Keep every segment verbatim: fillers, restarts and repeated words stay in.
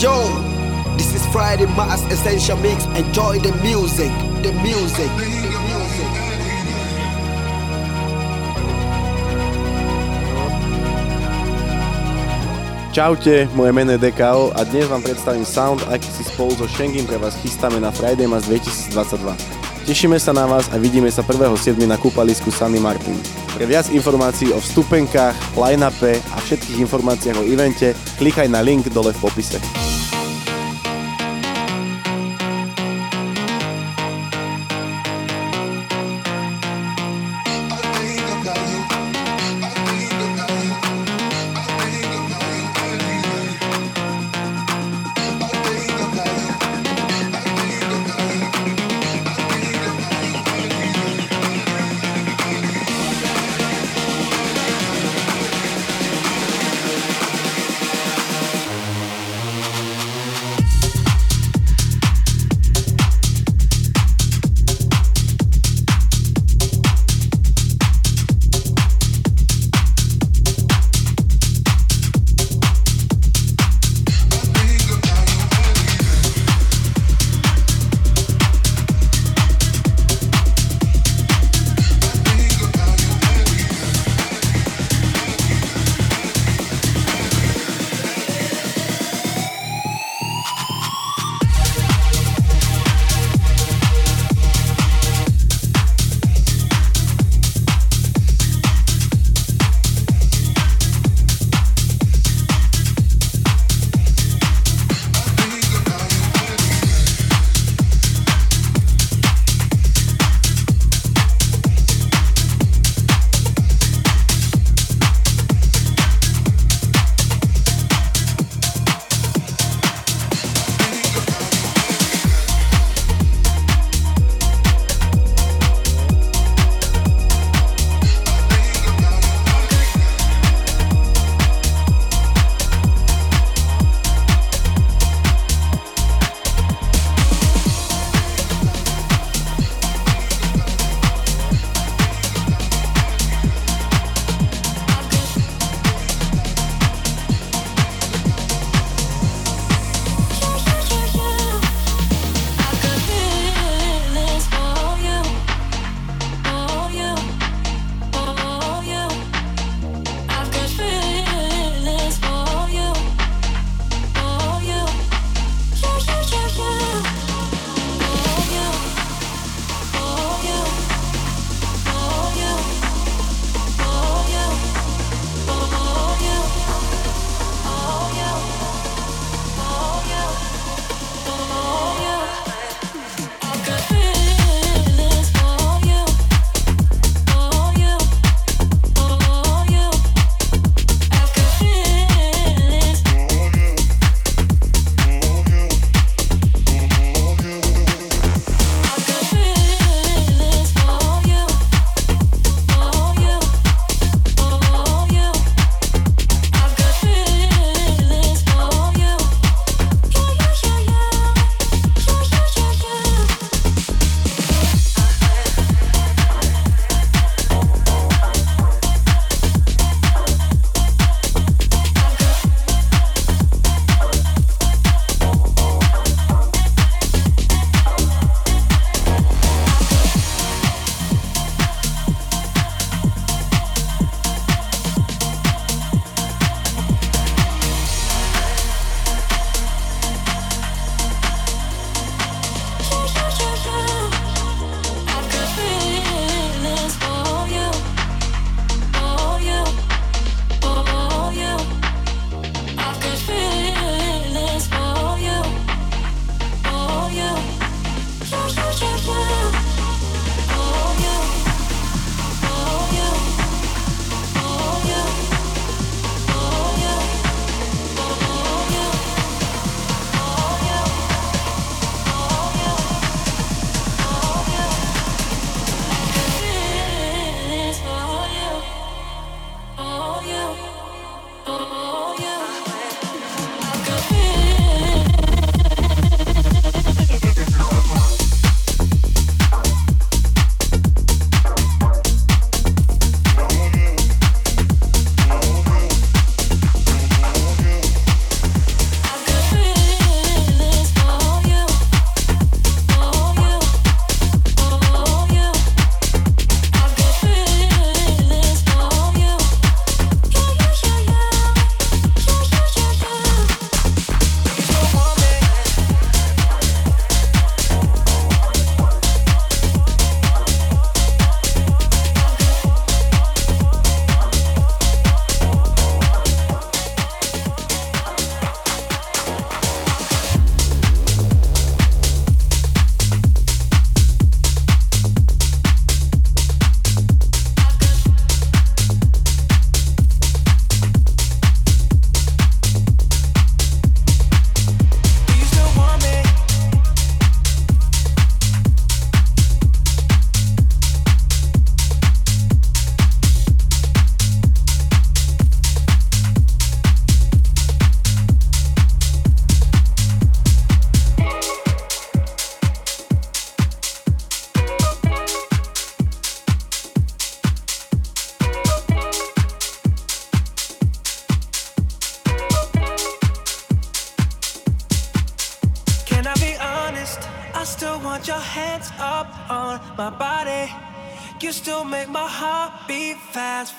Yo, this is Friday Mass Essential Mix. Enjoy the music, the music, the music. Čaute, moje meno je dé ká ó a dnes vám predstavím Sound Axis Pulse so Shengen pre vás chystáme na Friday Mass dvetisícdvadsaťdva. Tešíme sa na vás a vidíme sa prvého siedmeho na kúpalisku Sunny Martin. Pre viac informácií o vstupenkách, line-upe a všetkých informáciách o evente klikaj na link dole v popise. I still want your hands up on my body. You still make my heart beat fast.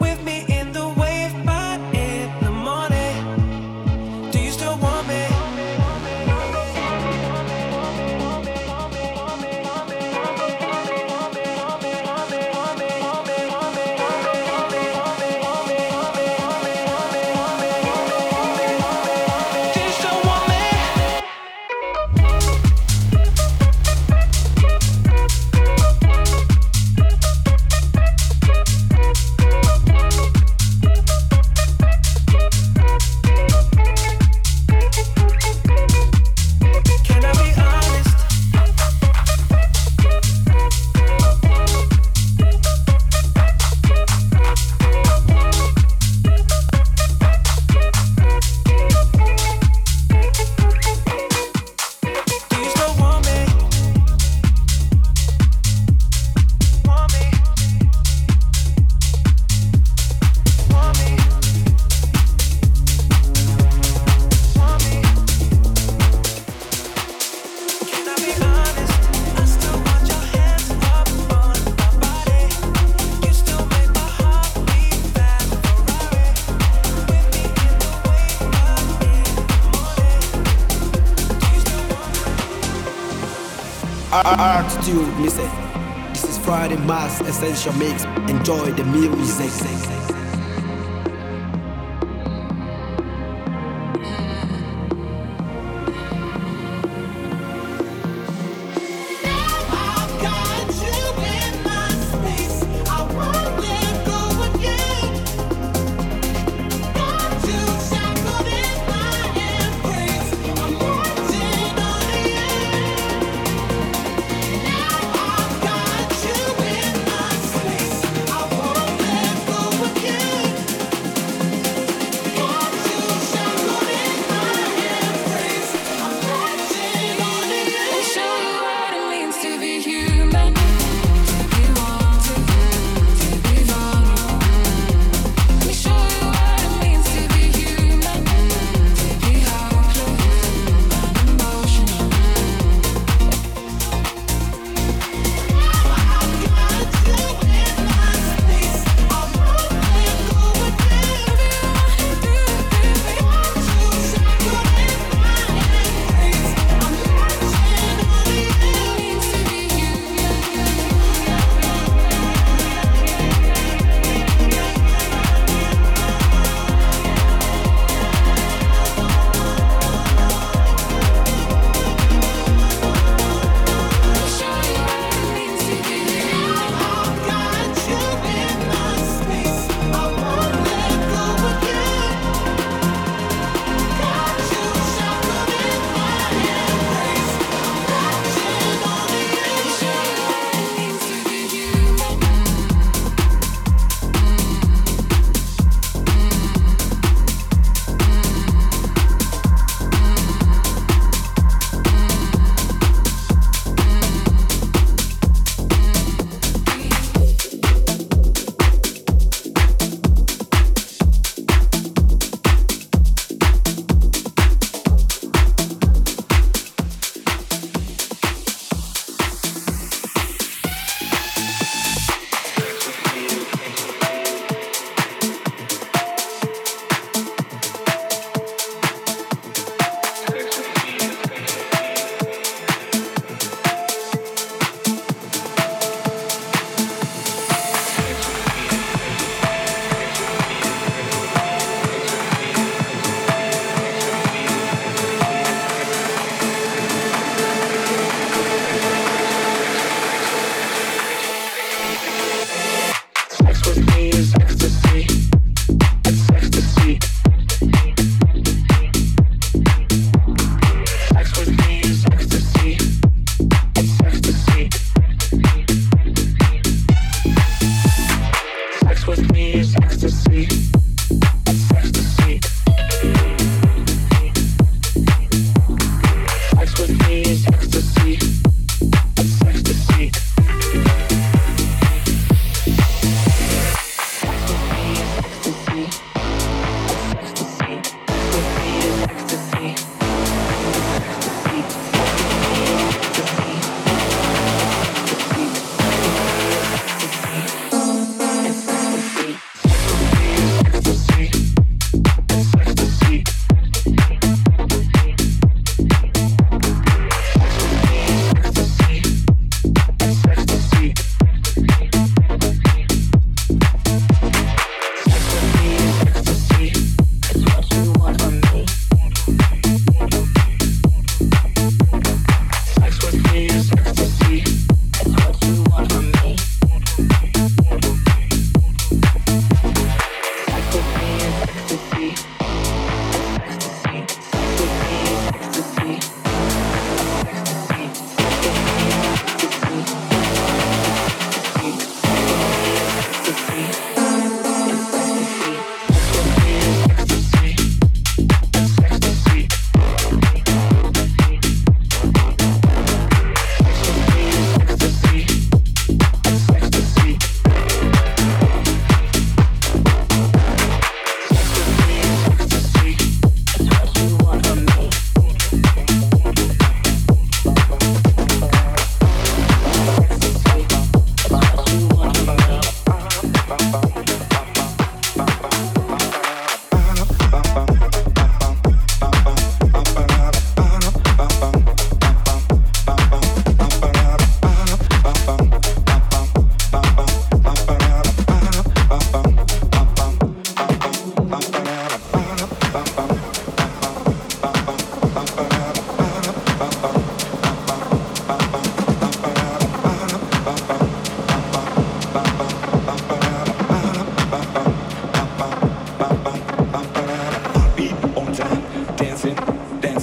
with me in the wave, but in the morning, do you still want me? Attitude music. This is Friday Mass Essential Mix. Enjoy the music. What?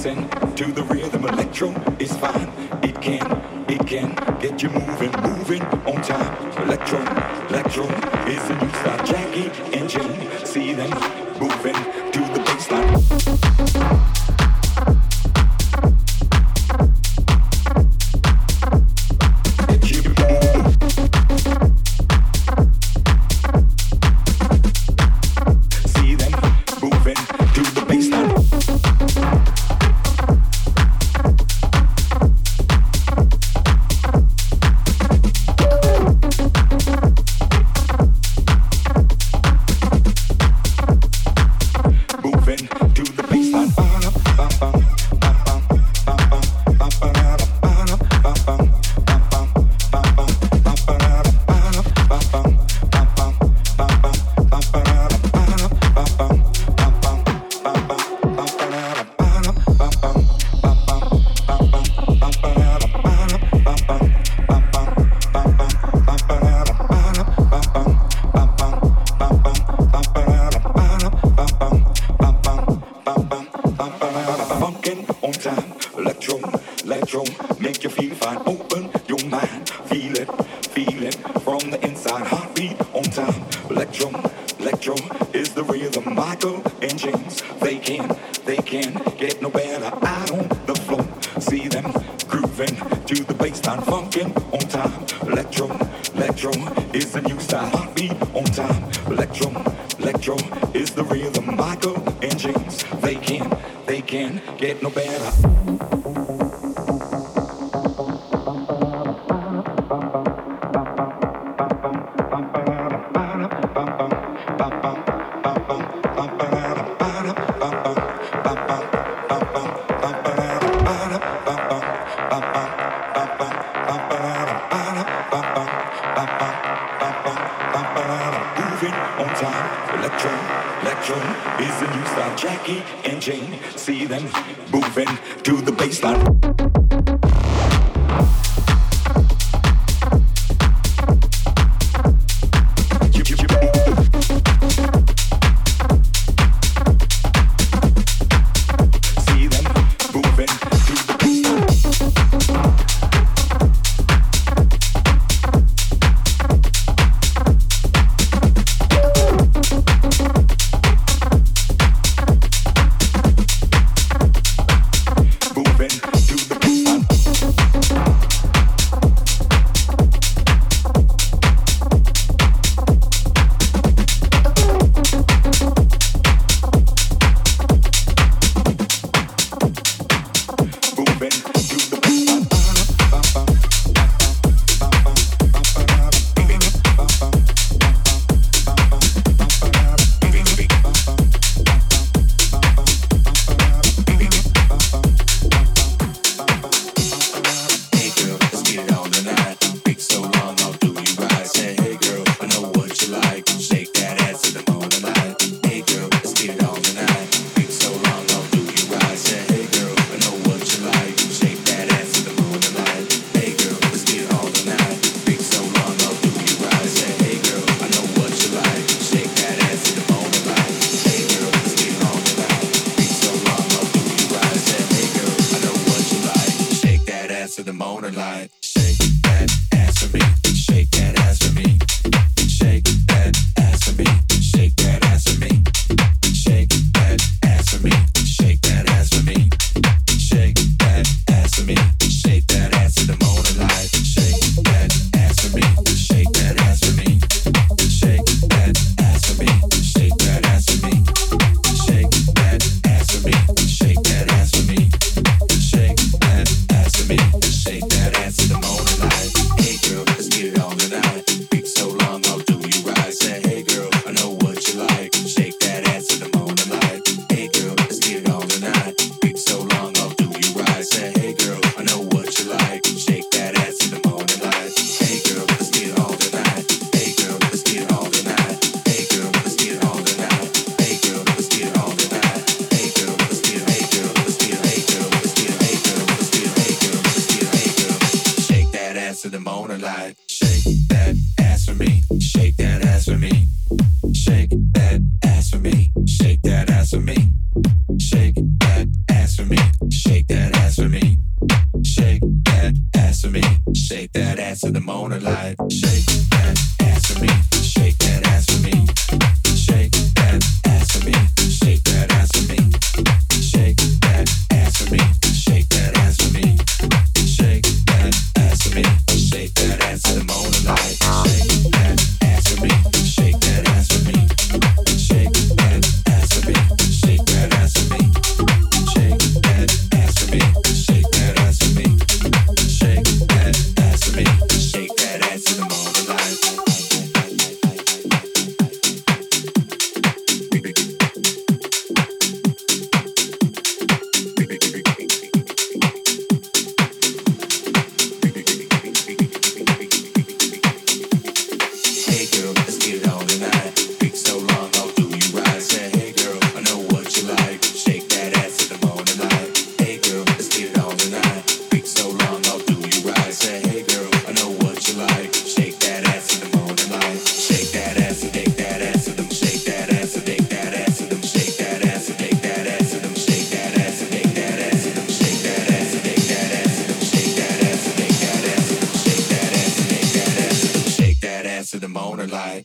dancing to the rhythm. Electro is fine. It can, it can get you moving, moving on time. Electro, electro is the new style. Jackie and Jane, see them moving to the baseline. Shake that ass for me. light. Shake that ass for me. Shake that ass for me. Shake that ass for me. Shake that ass for me. Shake that ass for me. Shake that ass for me. Shake that ass for me. Shake that ass in the morning light. Shake that ass for me. Shake that ass for me. Shake that ass for me. Shake that ass for me. Shake that ass for me. Shake that ass for me. Shake that ass for me. Shake that ass in the morning light.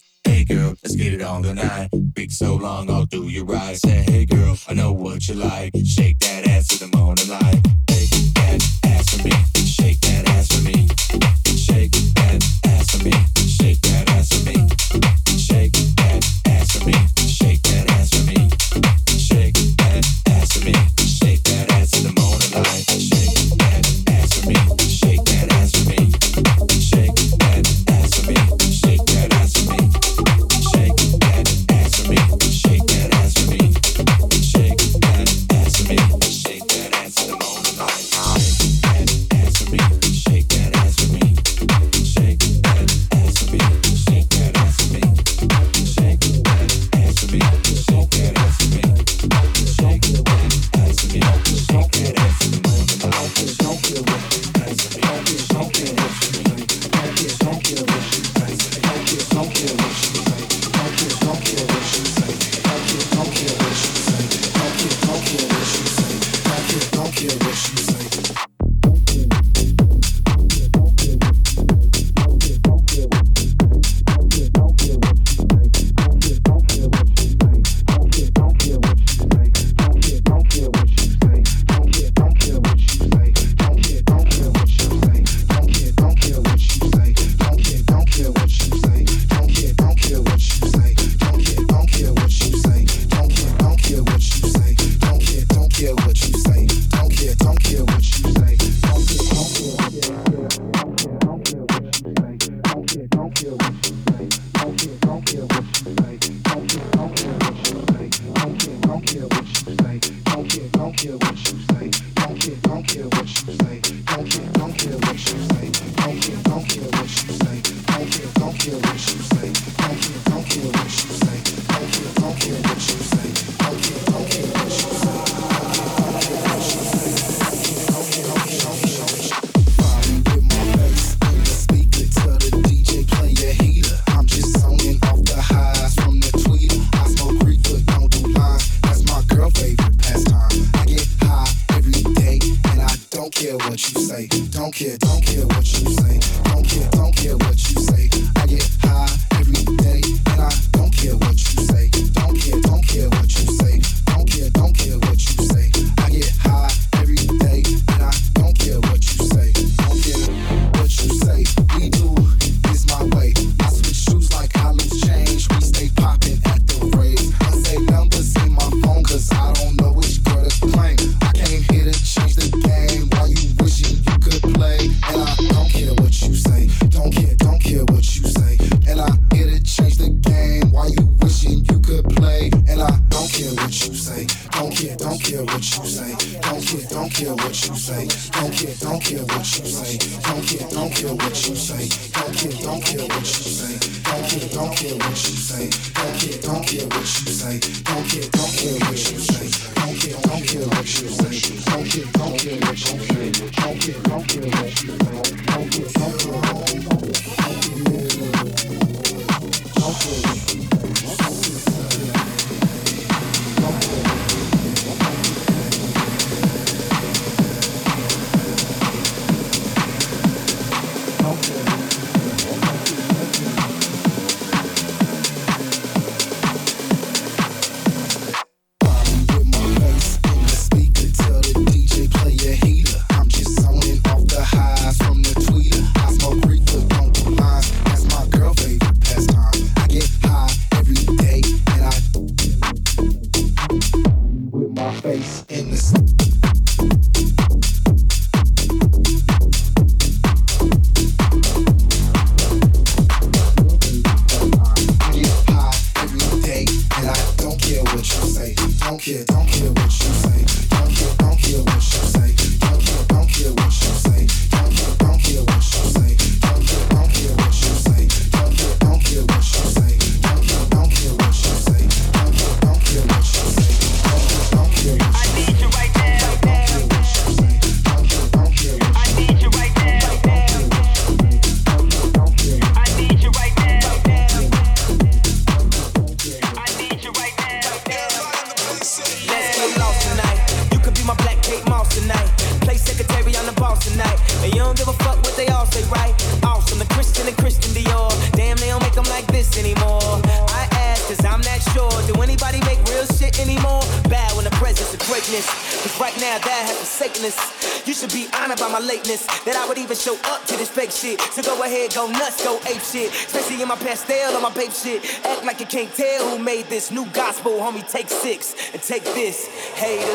Shit. Act like you can't tell who made this new gospel, homie. Take six and take this, haters.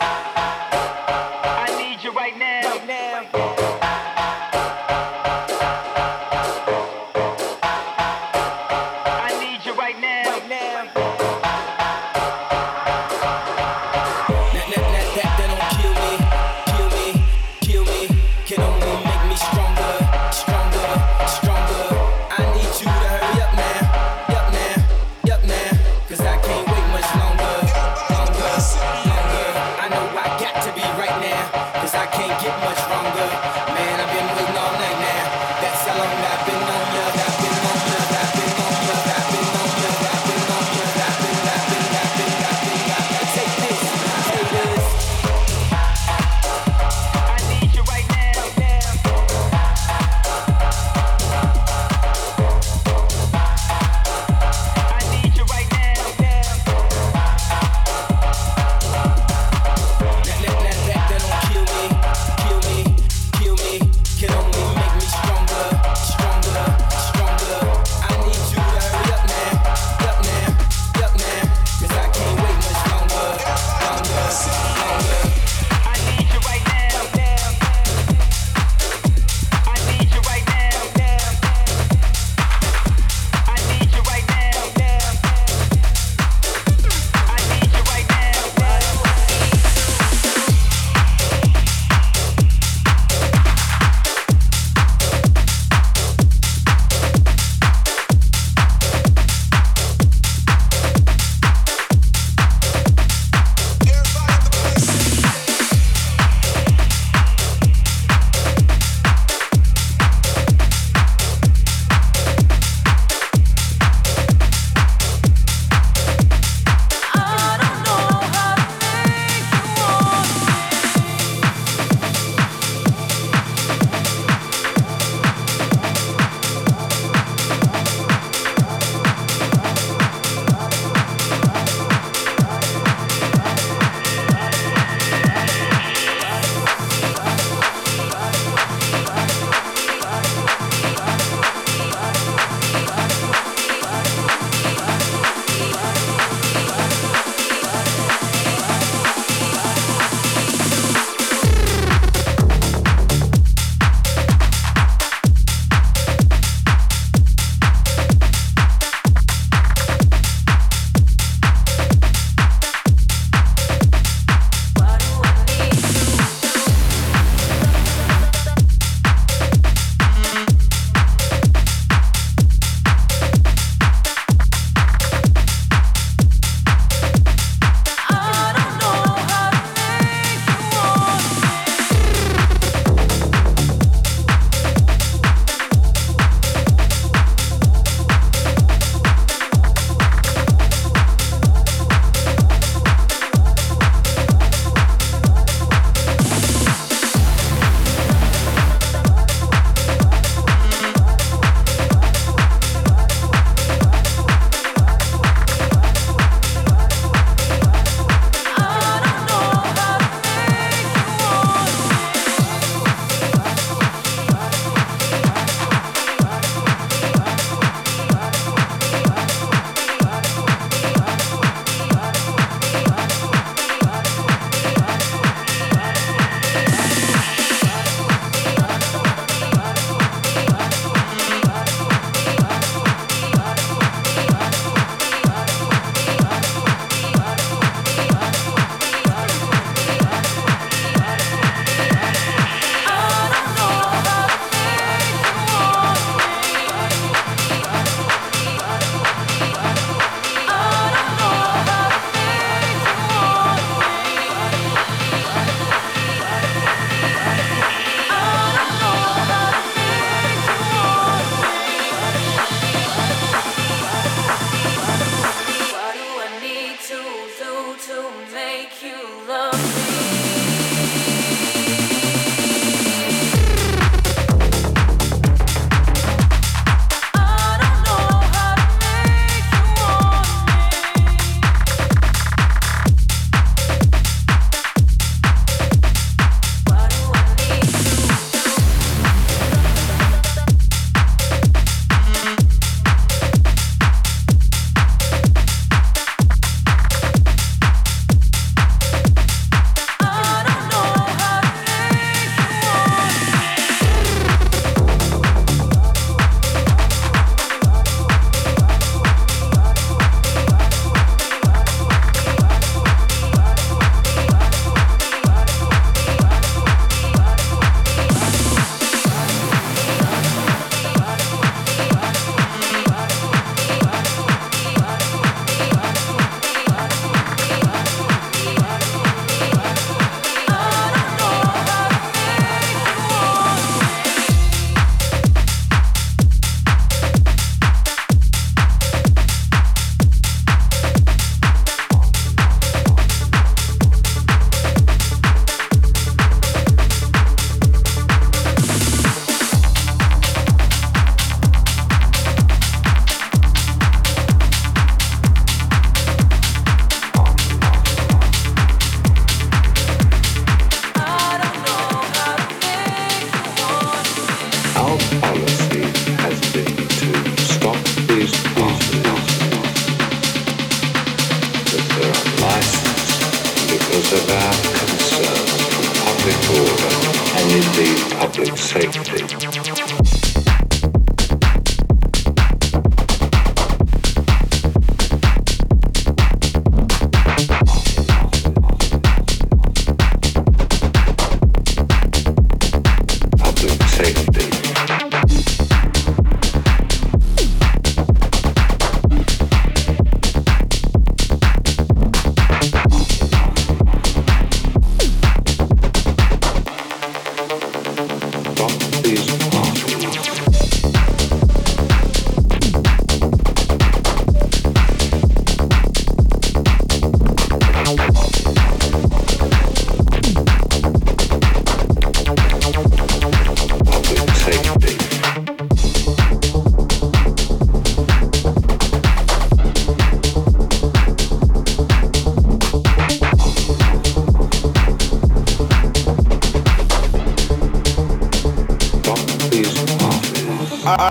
I need you right now. Right now. I need you right now. Right now. That, that, that, that, that don't kill me, kill me, kill me. Can only make me stronger, stronger, stronger. I need you to hurry. Kill me,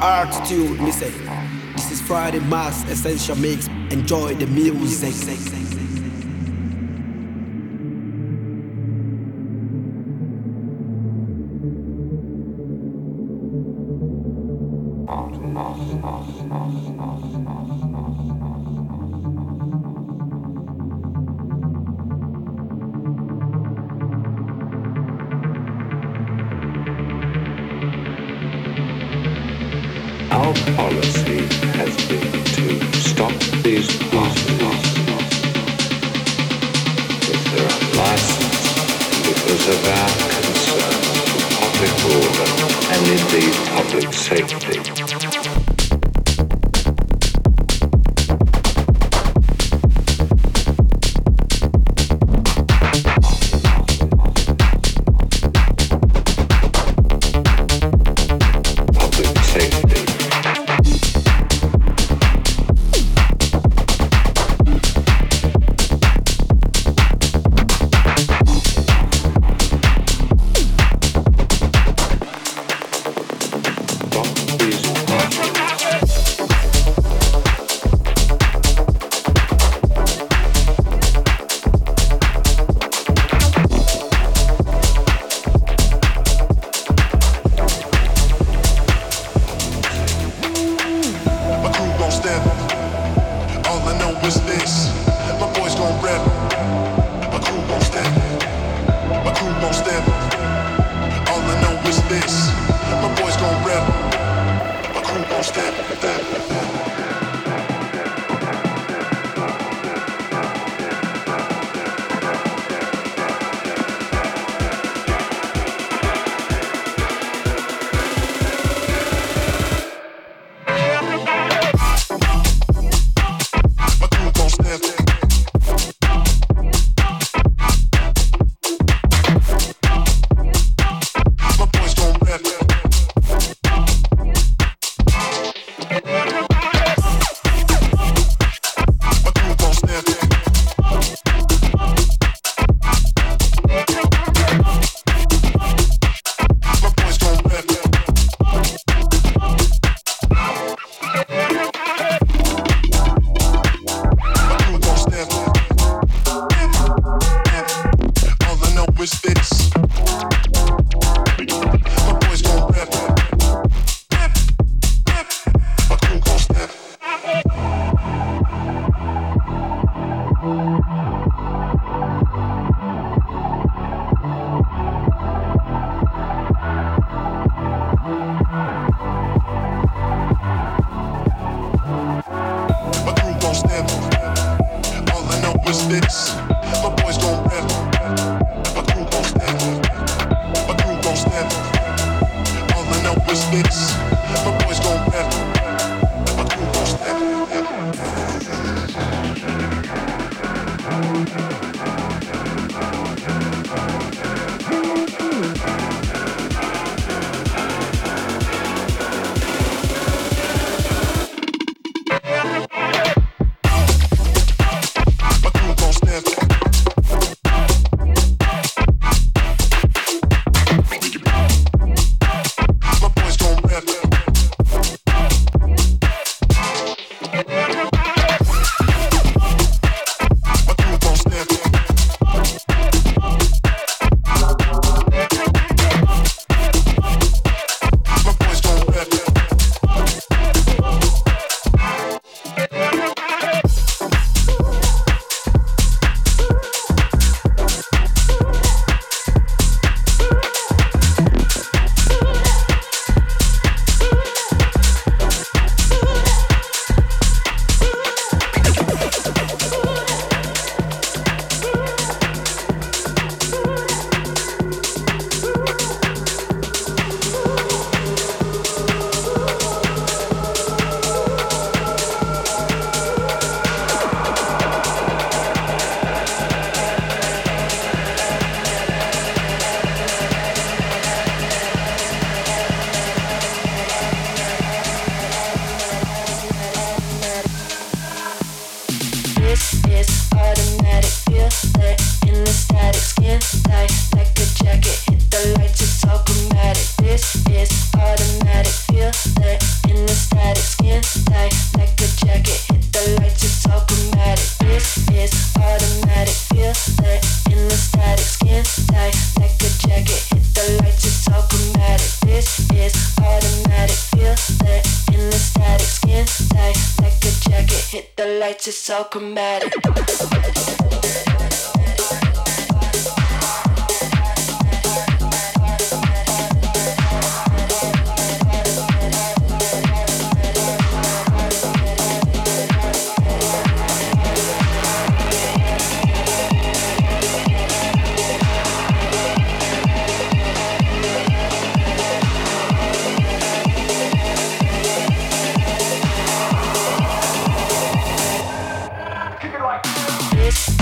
Attitude, me say. This is Friday Mass Essential Mix. Enjoy the music. Is is so chromatic. This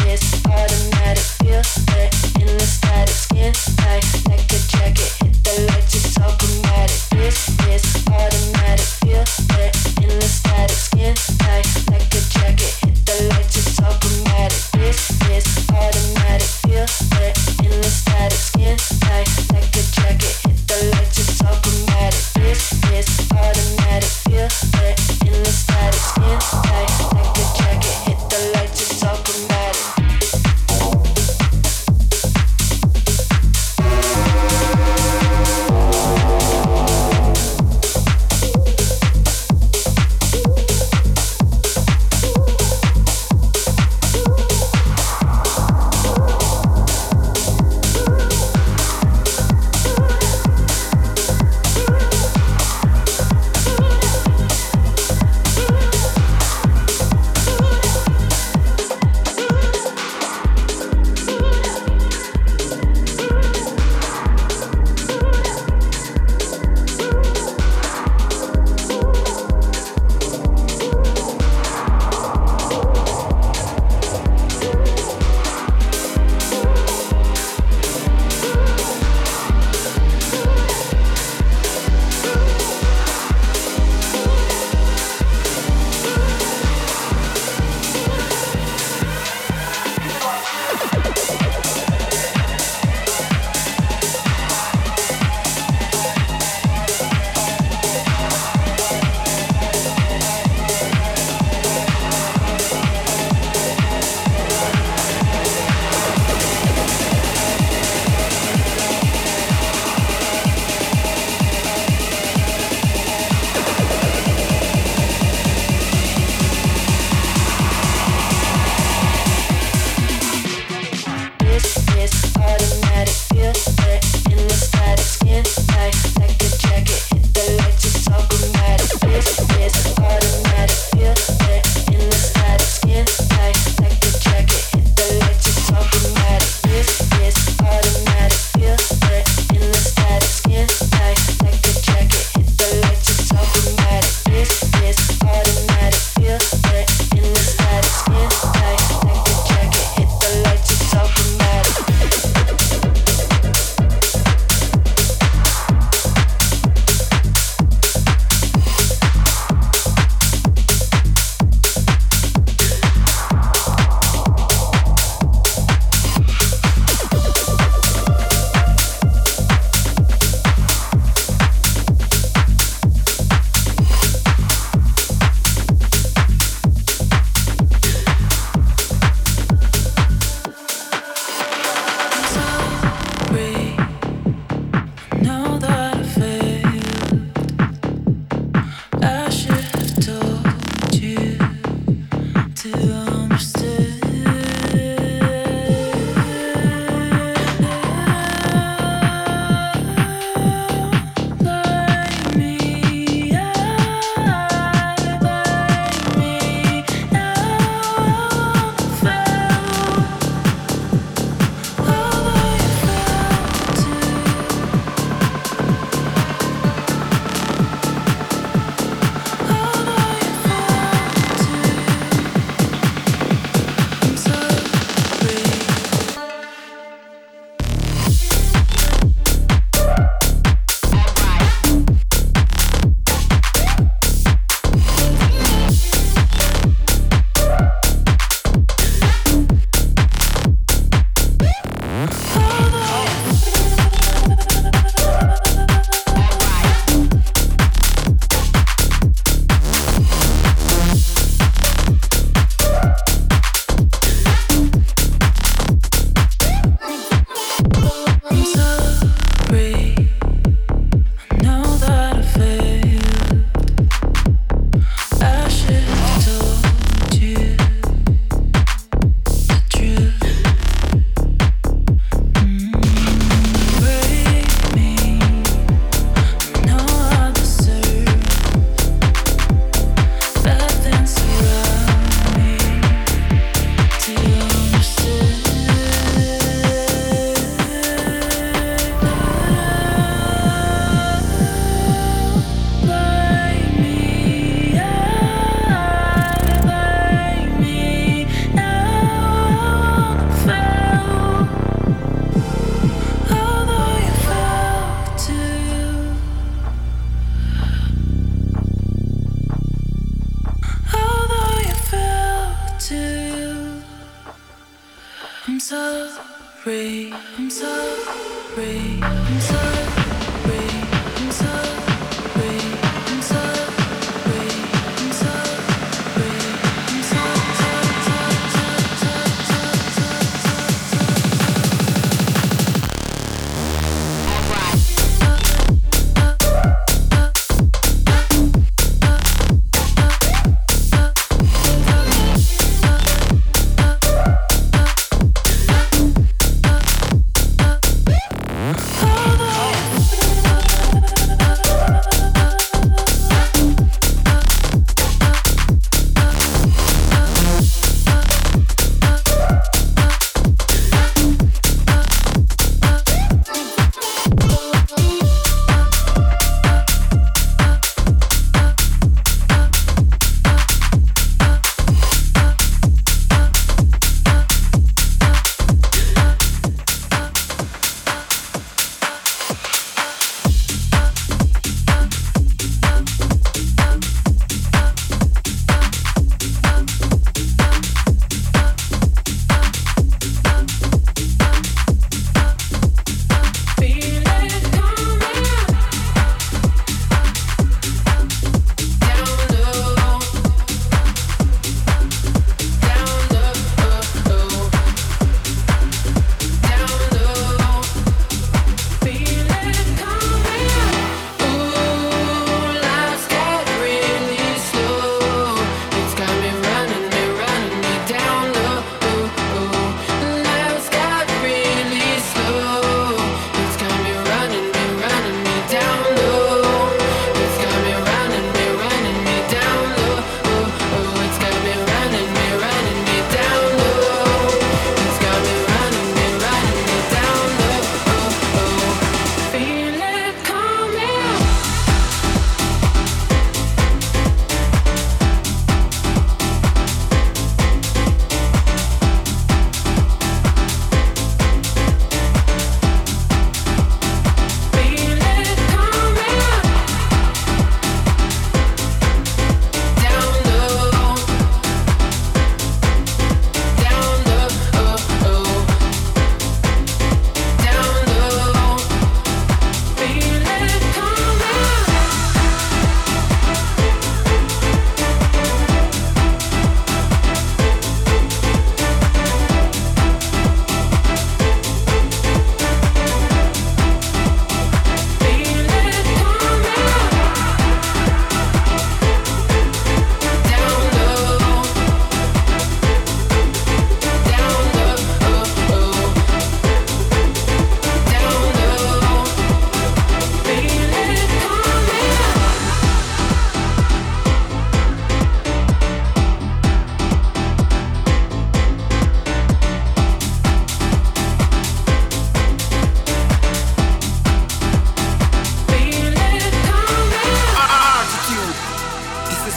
sorry, I'm sorry, I'm sorry.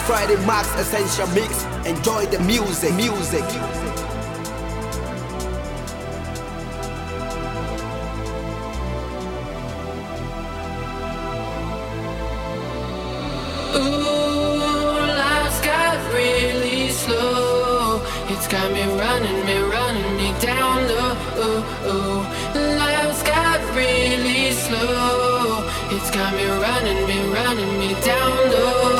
Friday Mass Essential Mix. Enjoy the music, music. Ooh, life's got really slow. It's got me running, me running me down low. Ooh, ooh. Life's got really slow. It's got me running, me running me down low.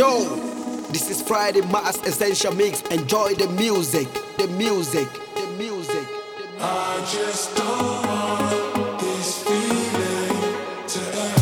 Yo, this is Friday Mass Essential Mix. Enjoy the music, the music, the music. I just don't want this feeling to end.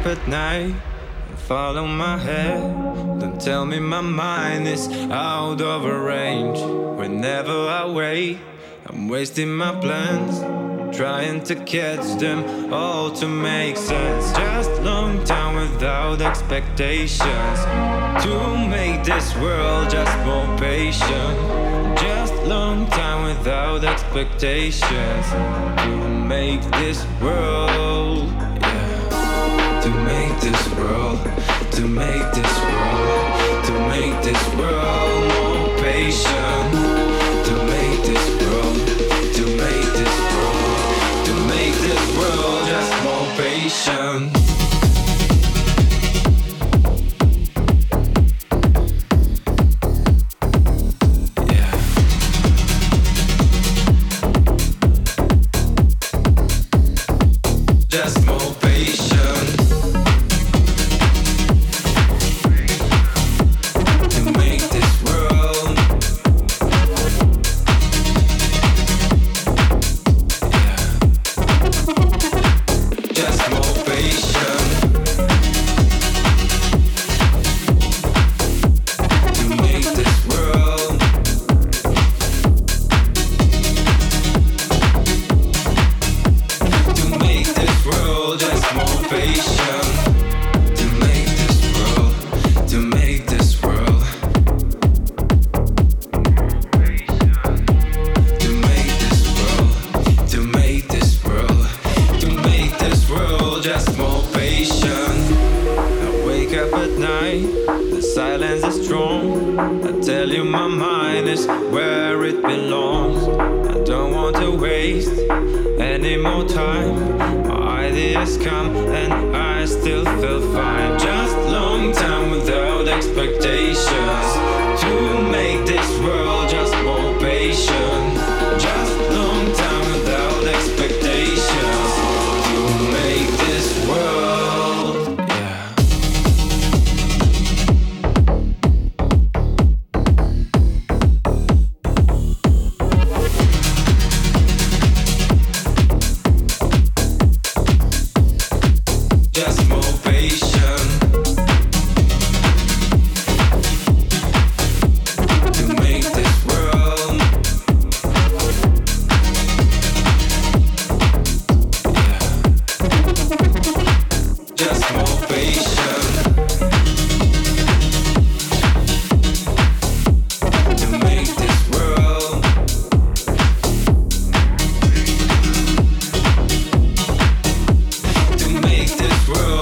up at night and follow my head. Don't tell me my mind is out of range. Whenever I wait, I'm wasting my plans, trying to catch them all to make sense. Just long time without expectations, to make this world just more patient. Just long time without expectations, to make this world, yeah. To make this world, to make this world, to make this world more patient. To make this world, to make this world, to make this world just more patient.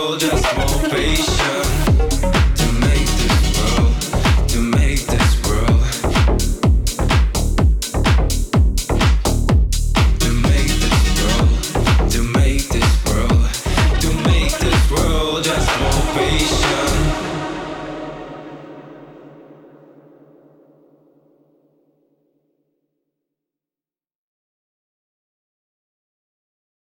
Just more patience.